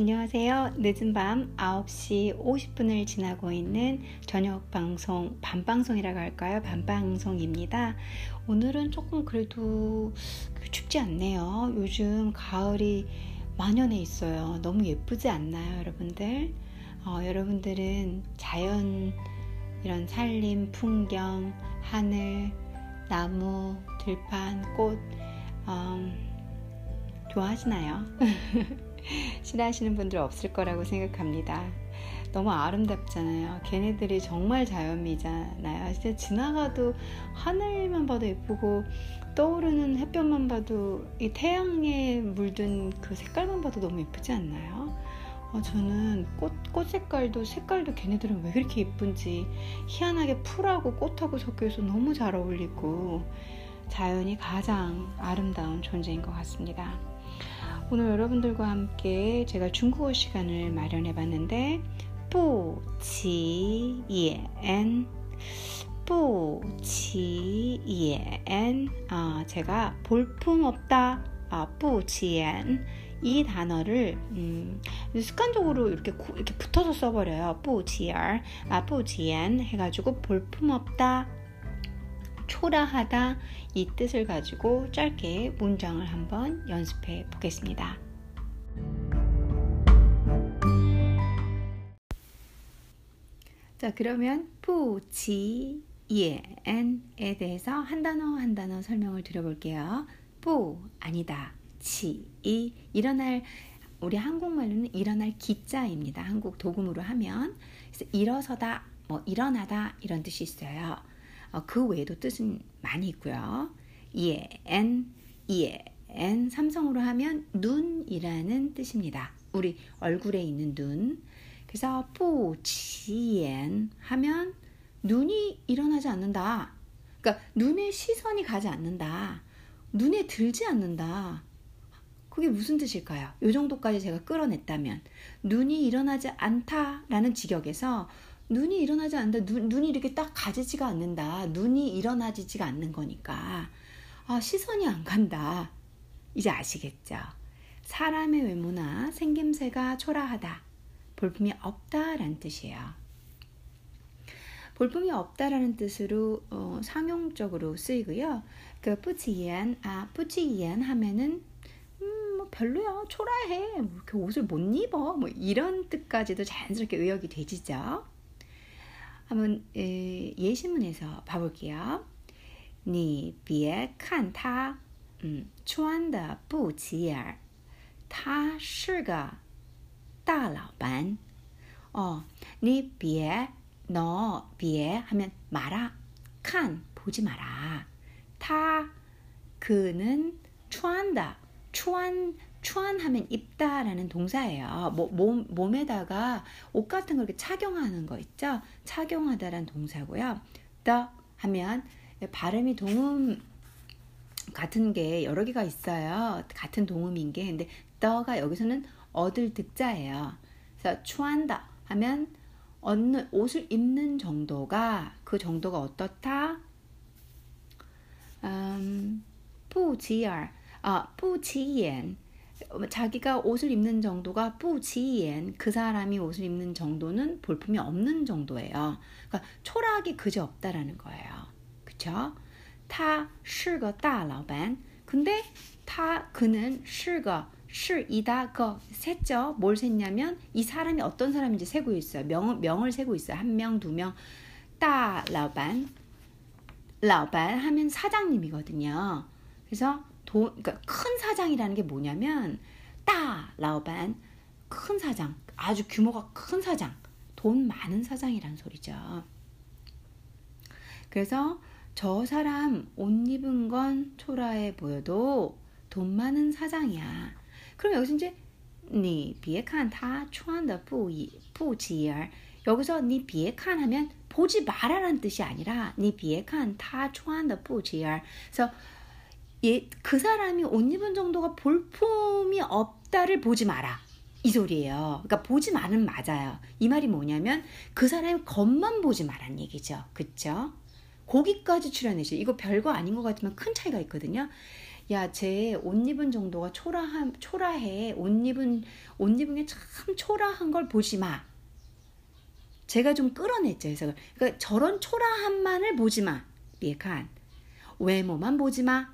안녕하세요. 늦은 밤 9시 50분을 지나고 있는 저녁 방송, 밤방송이라고 할까요? 밤방송입니다. 오늘은 조금 그래도 춥지 않네요. 요즘 가을이 만연해 있어요. 너무 예쁘지 않나요, 여러분들? 여러분들은 자연, 이런 산림, 풍경, 하늘, 나무, 들판, 꽃 좋아하시나요? 싫어하시는 분들 없을 거라고 생각합니다. 너무 아름답잖아요. 걔네들이 정말 자연미잖아요. 진짜 지나가도 하늘만 봐도 예쁘고 떠오르는 햇볕만 봐도 이 태양에 물든 그 색깔만 봐도 너무 예쁘지 않나요? 저는 꽃 색깔도 걔네들은 왜 그렇게 예쁜지 희한하게 풀하고 꽃하고 섞여서 너무 잘 어울리고 자연이 가장 아름다운 존재인 것 같습니다. 오늘 여러분들과 함께 제가 중국어 시간을 마련해 봤는데, 부지엔, 제가 볼품 없다, 부지엔 이 단어를 습관적으로 이렇게 붙어서 써버려요. 부지엔, 부지엔 해가지고 볼품 없다, 초라하다 이 뜻을 가지고 짧게 문장을 한번 연습해 보겠습니다. 자, 그러면 부지엔에 대해서 한 단어 한 단어 설명을 드려볼게요. 부 아니다, 지 일어날, 우리 한국말로는 일어날 기자입니다. 한국 도금으로 하면 그래서 일어서다, 뭐 일어나다 이런 뜻이 있어요. 그 외에도 뜻은 많이 있고요. 옌 삼성으로 하면 눈이라는 뜻입니다. 우리 얼굴에 있는 눈. 그래서 부지엔 하면 눈이 일어나지 않는다. 그러니까 눈에 시선이 가지 않는다. 눈에 들지 않는다. 그게 무슨 뜻일까요? 이 정도까지 제가 끌어냈다면 눈이 일어나지 않다라는 직역에서 눈이 일어나지 않는다. 눈이 이렇게 딱 가지지가 않는다. 눈이 일어나지지가 않는 거니까. 시선이 안 간다. 이제 아시겠죠? 사람의 외모나 생김새가 초라하다. 볼품이 없다라는 뜻이에요. 볼품이 없다라는 뜻으로 상용적으로 쓰이고요. 그 부지엔 하면은 별로야, 초라해, 뭐 이렇게 옷을 못 입어, 뭐 이런 뜻까지도 자연스럽게 의역이 되지죠. 한번 예시문에서 봐볼게요. 你别看他 穿得不起眼他是个大老板 你别 하면 마라, 看 보지 마라. 他 그는 穿다, 추안 하면 입다라는 동사예요. 몸에다가 옷 같은 걸 이렇게 착용하는 거 있죠? 착용하다라는 동사고요. 더 하면 발음이 동음 같은 게 여러 개가 있어요. 같은 동음인 게. 근데 더가 여기서는 얻을 득자예요. 그래서 추안다 하면 얻는, 옷을 입는 정도가, 그 정도가 어떻다? 부지얼, 부지엔 자기가 옷을 입는 정도가, 부지엔 그 사람이 옷을 입는 정도는 볼품이 없는 정도예요. 그러니까 초라하게 그지 없다라는 거예요. 그쵸? 他是个大老板 근데 他 그는 是이다 거 셌죠? 뭘 셌냐면 이 사람이 어떤 사람인지 세고 있어요. 명을 세고 있어요. 한 명, 두 명. 大老板 하면 사장님이거든요. 그래서 그러니까 큰 사장이라는 게 뭐냐면 따 라오반, 큰 사장, 아주 규모가 큰 사장, 돈 많은 사장이라는 소리죠. 그래서 저 사람 옷 입은 건 초라해 보여도 돈 많은 사장이야. 그럼 여기서 이제 你别看他穿得不起眼 여기서 你别看 하면 보지 마라라는 뜻이 아니라 你别看他穿得不起眼 그래서 그 사람이 옷 입은 정도가 볼품이 없다를 보지 마라 이 소리예요. 그러니까 보지 마는 맞아요. 이 말이 뭐냐면 그 사람의 겉만 보지 마란 얘기죠. 그쵸? 거기까지 출연해주세요. 이거 별거 아닌 것 같지만 큰 차이가 있거든요. 야, 쟤 옷 입은 정도가 초라해. 옷 입은 게 참 초라한 걸 보지 마. 제가 좀 끌어냈죠, 해석을. 그러니까 저런 초라함만을 보지 마. 비에칸. 외모만 보지 마.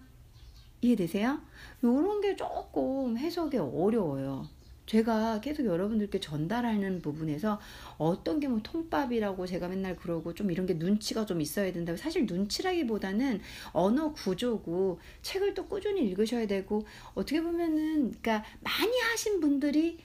이해되세요? 요런 게 조금 해석이 어려워요. 제가 계속 여러분들께 전달하는 부분에서 어떤 게 뭐 통밥이라고 제가 맨날 그러고 좀 이런 게 눈치가 좀 있어야 된다고, 사실 눈치라기보다는 언어 구조고 책을 또 꾸준히 읽으셔야 되고, 어떻게 보면은 그러니까 많이 하신 분들이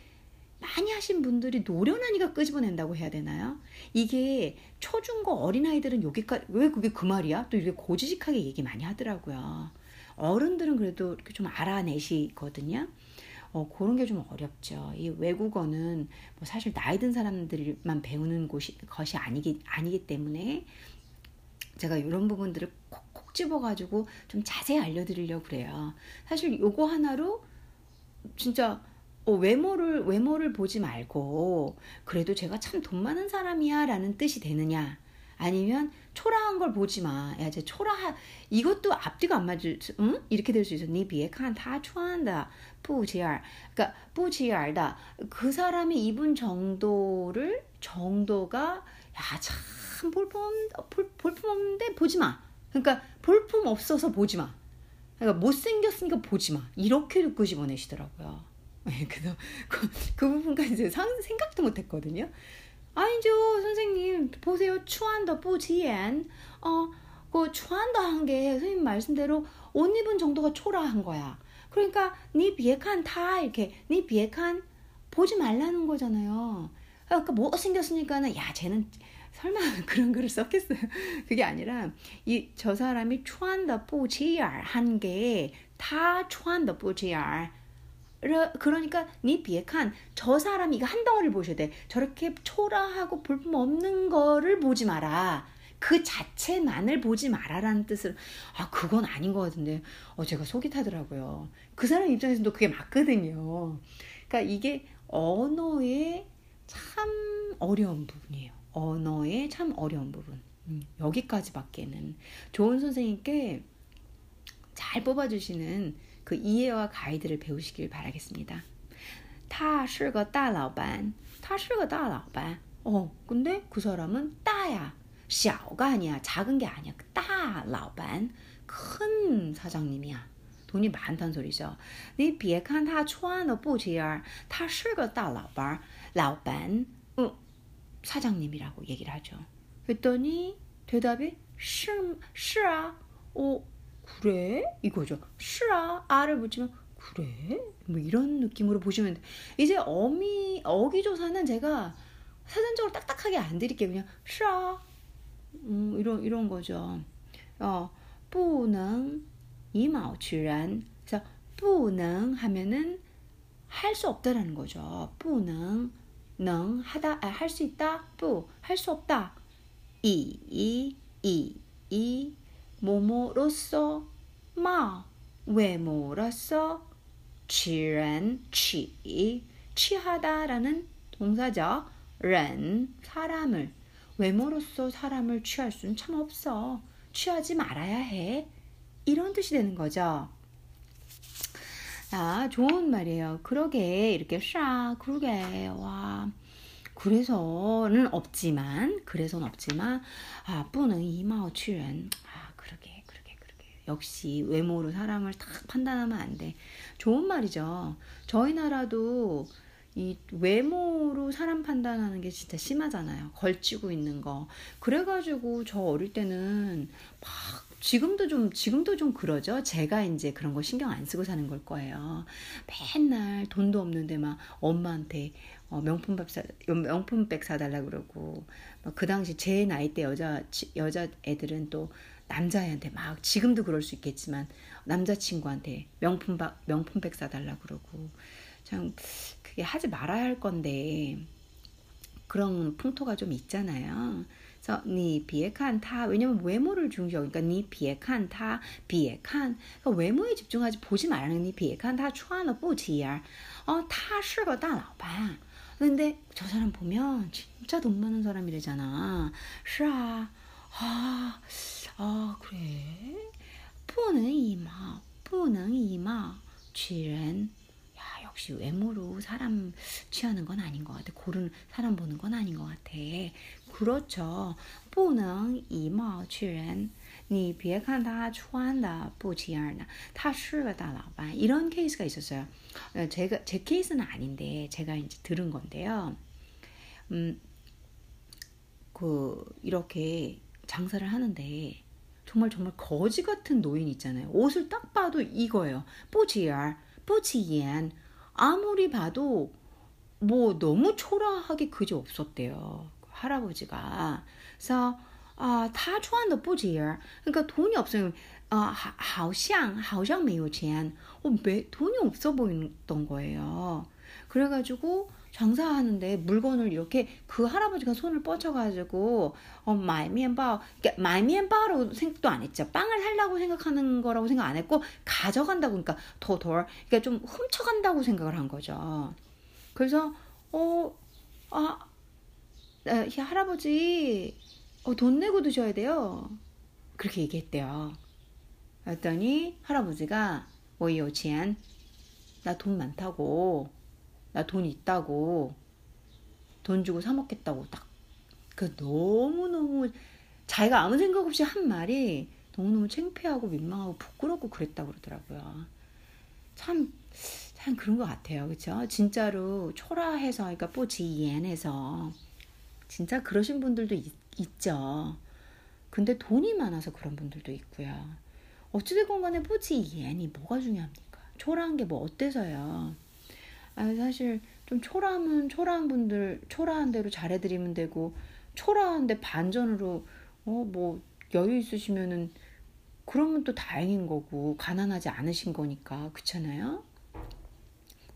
노련하니까 끄집어낸다고 해야 되나요? 이게 초중고 어린아이들은 여기까지, 왜 그게 그 말이야? 또 이게 고지식하게 얘기 많이 하더라고요. 어른들은 그래도 이렇게 좀 알아내시거든요. 그런 게 좀 어렵죠. 이 외국어는 뭐 사실 나이 든 사람들만 배우는 것이 아니기 때문에 제가 이런 부분들을 콕콕 집어가지고 좀 자세히 알려드리려고 그래요. 사실 요거 하나로 진짜 외모를 보지 말고, 그래도 제가 참 돈 많은 사람이야 라는 뜻이 되느냐, 아니면 초라한 걸 보지 마. 야, 쟤 초라한, 이것도 앞뒤가 안 맞을 수, 응? 이렇게 될 수 있어. 니 비에 칸, 다 초한다. 부지알. 그러니까, 부지알다. 그 사람이 입은 정도가, 야, 참, 볼품 없는데 보지 마. 그러니까, 볼품 없어서 보지 마. 그러니까, 못생겼으니까 보지 마. 이렇게 끄집어내시더라고요. 그래서, 그 부분까지 생각도 못 했거든요. 아니죠, 선생님. 보세요. 추한다, 부지엔. 그 추한다 한 게 선생님 말씀대로 옷 입은 정도가 초라한 거야. 그러니까 니 비에칸 다 이렇게 니 비에칸 보지 말라는 거잖아요. 그러니까 못생겼으니까는, 야, 쟤는 설마 그런 글을 썼겠어요? 그게 아니라 이 저 사람이 추한다, 부지엔 한 게 다 추한다, 부지엔. 그러니까 니 비에칸, 저 사람이 이거 한 덩어리를 보셔야 돼. 저렇게 초라하고 볼품 없는 거를 보지 마라. 그 자체만을 보지 마라라는 뜻으로. 아, 그건 아닌 것 같은데. 제가 속이 타더라고요. 그 사람 입장에서도 그게 맞거든요. 그러니까 이게 언어의 참 어려운 부분이에요. 언어의 참 어려운 부분. 여기까지밖에는 좋은 선생님께 잘 뽑아주시는 그 이해와 가이드를 배우시길 바라겠습니다. 他是个大老板. 근데 그 사람은 따야. 小가 아니야. 작은 게 아니야. 大老板. 큰 사장님이야. 돈이 많다는 소리죠. 你别看他穿的不起眼,他是个大老板. 老板, 사장님이라고 얘기를 하죠. 그랬더니 대답이 是啊. 그래? 이거죠. 시라, 아를 붙이면 그래? 뭐 이런 느낌으로 보시면 돼. 이제 어기조사는 제가 사전적으로 딱딱하게 안 드릴게요. 그냥 시라, 이런 거죠. 不能 以貌取人. 그래서 不能 하면은 할 수 없다라는 거죠. 不能, 능 하다, 할 수 있다, 不, 할 수 없다. 이 모모로서, 마, 외모로서, 취人, 취하다라는 동사죠. 人, 사람을. 외모로서 사람을 취할 수는 참 없어. 취하지 말아야 해. 이런 뜻이 되는 거죠. 좋은 말이에요. 그러게, 이렇게, 샤, 그러게, 와. 그래서는 없지만, 不能以貌取人. 그러게. 역시 외모로 사람을 딱 판단하면 안 돼. 좋은 말이죠. 저희 나라도 이 외모로 사람 판단하는 게 진짜 심하잖아요. 걸치고 있는 거. 그래가지고 저 어릴 때는 막, 지금도 좀 그러죠. 제가 이제 그런 거 신경 안 쓰고 사는 걸 거예요. 맨날 돈도 없는데 막 엄마한테 명품백 사달라 그러고, 막 그 당시 제 나이 때 여자 애들은 또 남자애한테 막, 지금도 그럴 수 있겠지만 남자친구한테 명품백 사달라 그러고, 참 그게 하지 말아야 할 건데 그런 풍토가 좀 있잖아요. 그래서 니 비에칸타, 왜냐면 외모를 중시하니까 니 비에칸타, 비에칸, 외모에 집중하지 보지 말라는 니 비에칸타 추하는 부지야. 타是个 大老板. 근데 저 사람 보면 진짜 돈 많은 사람이래잖아. 是啊, 그래. 不能以貌, 不能以 드라마, 취연, 야 역시 외모로 사람 취하는 건 아닌 것 같아. 고른 사람 보는 건 아닌 것 같아. 그렇죠. 不能以貌取人. 你别看他穿的不起眼的，他是个大老板. 이런 케이스가 있었어요. 제가 제 케이스는 아닌데 제가 이제 들은 건데요. 이렇게 장사를 하는데 정말 거지 같은 노인 있잖아요. 옷을 딱 봐도 이거예요. 不起眼, 아무리 봐도 너무 초라하게 그지 없었대요. 할아버지가. 그래서 他穿的不起眼, 그러니까 돈이 없으면 好像没有钱, 돈이 없어 보였던 거예요. 그래가지고 장사하는데 물건을 이렇게 그 할아버지가 손을 뻗쳐가지고 买面包, 그러니까 买面包로 생각도 안 했죠. 빵을 살라고 생각하는 거라고 생각 안 했고 가져간다고, 그러니까 도돌, 그러니까 좀 훔쳐간다고 생각을 한 거죠. 그래서 할아버지 돈 내고 드셔야 돼요. 그렇게 얘기했대요. 그랬더니 할아버지가 我有钱, 나 돈 많다고, 나 돈 있다고, 돈 주고 사 먹겠다고 딱. 그 너무너무 자기가 아무 생각 없이 한 말이 너무너무 창피하고 민망하고 부끄럽고 그랬다고 그러더라고요. 참 그런 것 같아요. 그렇죠? 진짜로 초라해서, 그러니까 뽀지이엔해서 진짜 그러신 분들도 있죠. 근데 돈이 많아서 그런 분들도 있고요. 어찌됐건 간에 뽀지이엔이 뭐가 중요합니까? 초라한 게 뭐 어때서요? 사실 좀 초라하면 초라한 분들 초라한 대로 잘해드리면 되고, 초라한데 반전으로 여유 있으시면은 그러면 또 다행인 거고, 가난하지 않으신 거니까 그렇잖아요.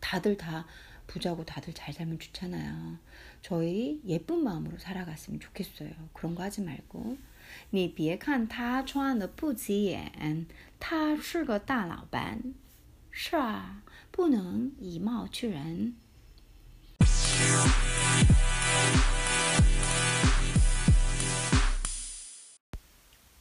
다들 다 부자고 다들 잘 살면 좋잖아요. 저희 예쁜 마음으로 살아갔으면 좋겠어요. 그런 거 하지 말고. 你别看他穿的不起眼，他是个大老板. 是啊，不能以貌取人。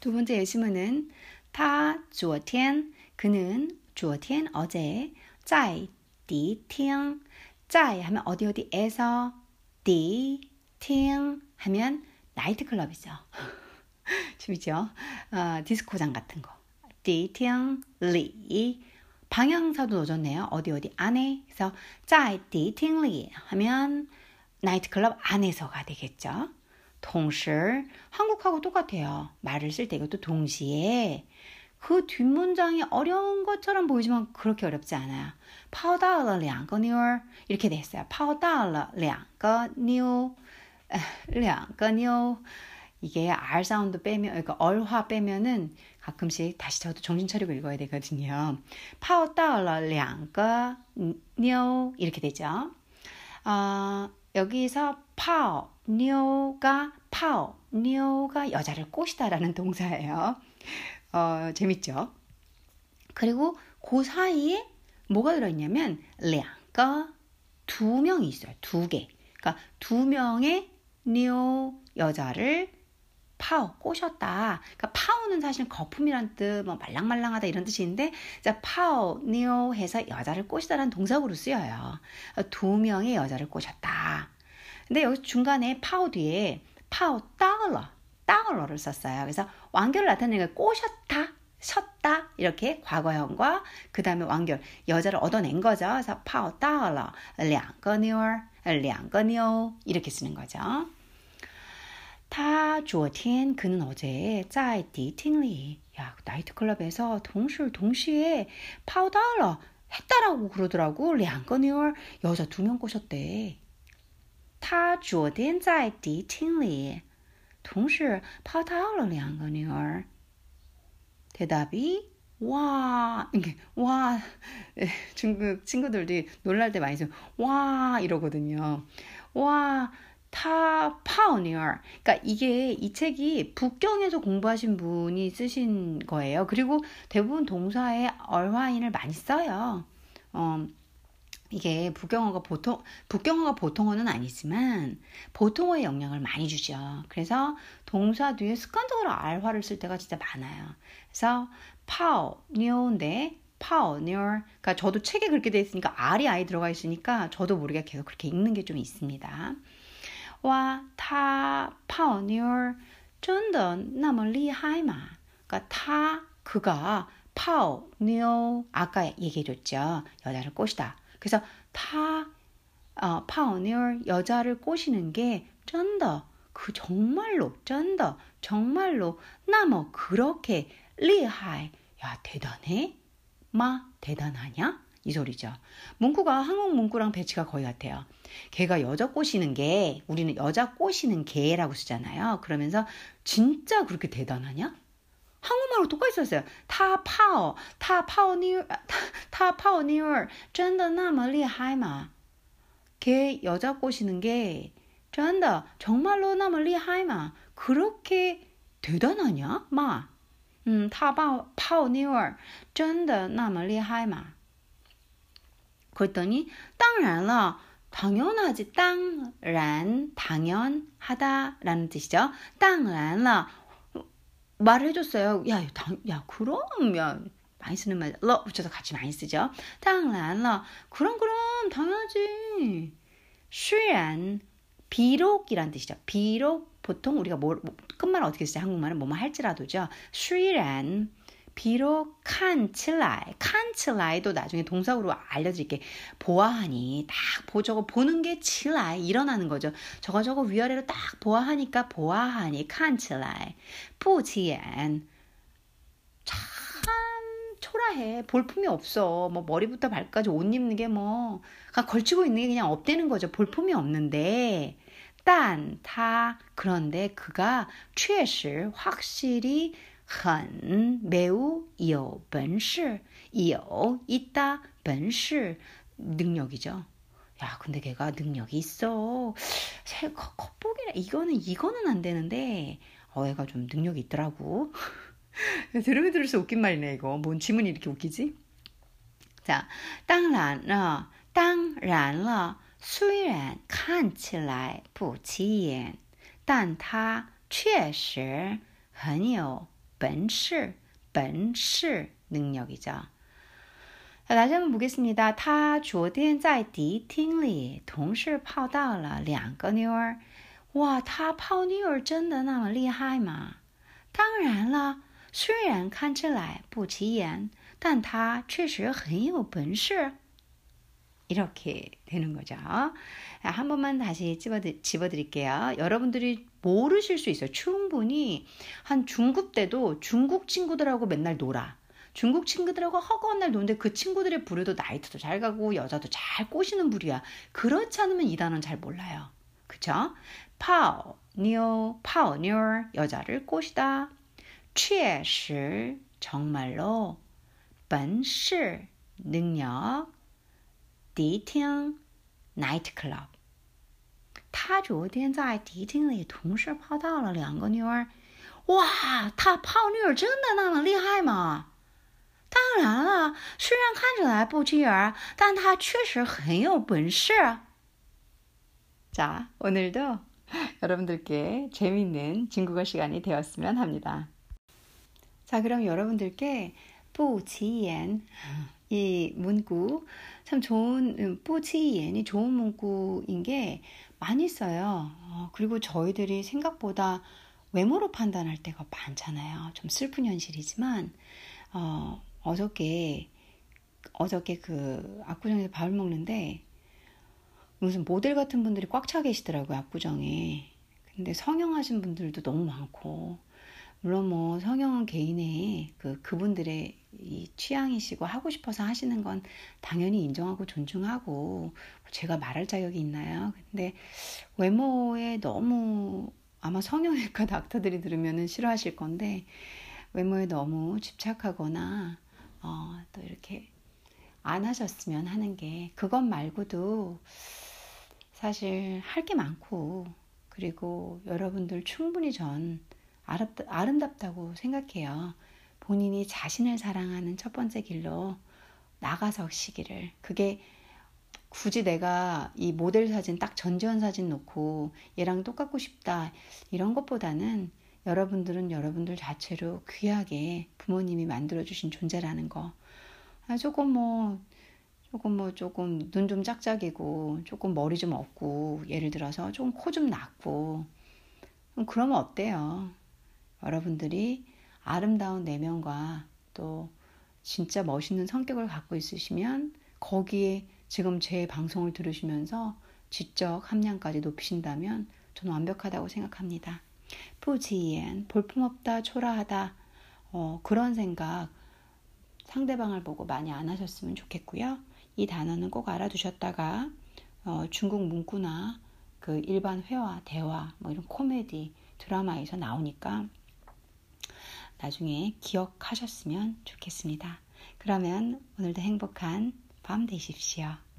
두 번째 예시문은 他昨天, 그는 昨天 어제, 在 디팅, 在 하면 어디에서, 디팅 하면 나이트클럽이죠. 재밌죠? 디스코장 같은 거. 디팅 리, 방향사도 넣어줬네요. 어디 안에. 그래서 在迪厅里 하면 나이트클럽 안에서가 되겠죠. 동시, 한국하고 똑같아요. 말을 쓸 때 이것도 동시에. 그 뒷문장이 어려운 것처럼 보이지만 그렇게 어렵지 않아요. 泡到了两个妞 이렇게 됐어요. 泡到了两个妞 两个妞. 이게 R 사운드 빼면, 그러니까 얼화 빼면은 가끔씩 다시 저도 정신 차리고 읽어야 되거든요. 泡到了两个妞 이렇게 되죠. 여기서 泡妞가 泡妞 가 여자를 꼬시다라는 동사예요. 재밌죠? 그리고 그 사이에 뭐가 들어있냐면 两个, 2명이 있어요. 2개. 그러니까 2명의 妞, 여자를 파오, 꼬셨다. 그러니까 파오는 사실 거품이란 뜻, 말랑말랑하다 이런 뜻인데, 파오, 니오 해서 여자를 꼬시다라는 동사구로 쓰여요. 두 명의 여자를 꼬셨다. 근데 여기 중간에 파오 뒤에 파오 따글러를 썼어요. 그래서 완결을 나타내는 꼬셨다, 셨다 이렇게 과거형과 그 다음에 완결, 여자를 얻어낸 거죠. 그래서 파오 따글러, 两个妞 이렇게 쓰는 거죠. 他昨天, 그는 어제, 在迪厅里, 야, 나이트클럽에서 동시에 泡到了 했다라고 그러더라고. 两个妞 여자 2명 꼬셨대. 他昨天在迪厅里 동시에 泡到了两个妞. 대답이 와, 중국 친구들이 놀랄 때 많이 좀 와 이러거든요. 와, 타 파오니어. 그러니까 이게 이 책이 북경에서 공부하신 분이 쓰신 거예요. 그리고 대부분 동사에 얼화인을 많이 써요. 이게 북경어가 보통어는 아니지만 보통어의 영향을 많이 주죠. 그래서 동사 뒤에 습관적으로 알화를 쓸 때가 진짜 많아요. 그래서 파오니어인데 파오, 니오. 그러니까 저도 책에 그렇게 되어 있으니까 R이 아예 들어가 있으니까 저도 모르게 계속 그렇게 읽는 게 좀 있습니다. 와, 타, 파오, 니오. 쩐더, 나머 리하이마. 그러니까 타, 그가, 파오, 니오. 아까 얘기해줬죠. 여자를 꼬시다. 그래서 타, 파오, 니오. 여자를 꼬시는 게 쩐더. 그 정말로, 쩐더. 정말로, 나머 그렇게 리하이. 야, 대단해? 마, 대단하냐? 이 소리죠. 문구가 한국 문구랑 배치가 거의 같아요. 걔가 여자 꼬시는 게, 우리는 여자 꼬시는 개라고 쓰잖아요. 그러면서 진짜 그렇게 대단하냐? 한국말로 똑같이 썼어요. 타 파오 니얼, 真的那么厉害吗? 걔 여자 꼬시는 게, 真的 정말로 那么厉害吗? 그렇게 대단하냐? 마. 他泡妞儿真的那么厉害吗? 그랬더니 当然了, 당연하지. 当然, 당연하다라는 뜻이죠. 当然了, 말을 해줬어요. 그럼, 많이 쓰는 말, 러 붙여서 같이 많이 쓰죠. 当然了, 그럼, 당연하지. 虽然, 비록이란 뜻이죠. 비록. 보통 우리가 끝말 어떻게 쓰죠? 한국말은 뭐뭐 할지라도죠. 虽然 비록 칸츠라이도 나중에 동사구로 알려드릴게. 보아하니 저거 보는 게 칠라이 일어나는 거죠. 저거 위아래로 딱 보아하니까 보아하니 칸츠라이. 부지엔 참 초라해. 볼품이 없어. 머리부터 발까지 옷 입는 게 걸치고 있는 게 그냥 업되는 거죠. 볼품이 없는데. 단, 다, 그런데 그가 确实, 확실히, 很, 매우, 有本事, 有, 있다, 本事, 능력이죠. 야, 근데 걔가 능력이 있어. 겉보기라, 이거는 안 되는데, 얘가 좀 능력이 있더라고. 들으면 들을수록 웃긴 말이네, 이거. 뭔 지문이 이렇게 웃기지? 자, 当然了, 虽然看起来不起眼但他确实很有本事 능력이죠. 자, 다시 한번 보겠습니다. 他昨天在迪厅里同时泡到了两个妞儿. 와, 他泡妞儿真的那么厉害吗? 当然了虽然看起来不起眼但他确实很有本事. 이렇게 되는 거죠. 한 번만 다시 집어드릴게요. 여러분들이 모르실 수 있어요. 충분히 한 중급 때도 중국 친구들하고 맨날 놀아. 중국 친구들하고 허구한 날 노는데 그 친구들의 부류도 나이트도 잘 가고 여자도 잘 꼬시는 부류야. 그렇지 않으면 이 단어는 잘 몰라요. 그쵸? 파오, 니오, 파오, 니오, 여자를 꼬시다. 确实, 정말로, 本事, 능력, 디팅, 나이트클럽. 他昨天在迪厅里同时泡到了两个妞儿. 와, 他泡妞儿真的那么厉害吗? 当然了,虽然看起来不起眼,但他确实很有本事. 자, 오늘도 여러분들께 재미있는 중국어 시간이 되었으면 합니다. 자, 그럼 여러분들께 不起眼. 이 문구 참 좋은, 뿌지엔이 좋은 문구인 게 많이 써요. 그리고 저희들이 생각보다 외모로 판단할 때가 많잖아요. 좀 슬픈 현실이지만 어저께 그 압구정에서 밥을 먹는데 무슨 모델 같은 분들이 꽉 차 계시더라고요, 압구정에. 근데 성형하신 분들도 너무 많고, 물론 성형은 개인의 그분들의 이 취향이시고 하고 싶어서 하시는 건 당연히 인정하고 존중하고, 제가 말할 자격이 있나요? 근데 외모에 너무, 아마 성형외과 닥터들이 들으면 싫어하실 건데, 외모에 너무 집착하거나 또 이렇게 안 하셨으면 하는 게, 그것 말고도 사실 할 게 많고, 그리고 여러분들 충분히 전 아름답다고 생각해요. 본인이 자신을 사랑하는 첫 번째 길로 나가서 시기를. 그게 굳이 내가 이 모델 사진 딱 전지현 사진 놓고 얘랑 똑같고 싶다 이런 것보다는 여러분들은 여러분들 자체로 귀하게 부모님이 만들어주신 존재라는 거. 조금 눈 좀 짝짝이고, 조금 머리 좀 없고, 예를 들어서 조금 코 좀 낮고, 그러면 어때요? 여러분들이 아름다운 내면과 또 진짜 멋있는 성격을 갖고 있으시면 거기에 지금 제 방송을 들으시면서 지적 함량까지 높이신다면 저는 완벽하다고 생각합니다. 부지엔, 볼품없다, 초라하다, 그런 생각 상대방을 보고 많이 안 하셨으면 좋겠고요. 이 단어는 꼭 알아두셨다가 중국 문구나 그 일반 회화, 대화, 뭐 이런 코미디, 드라마에서 나오니까 나중에 기억하셨으면 좋겠습니다. 그러면 오늘도 행복한 밤 되십시오.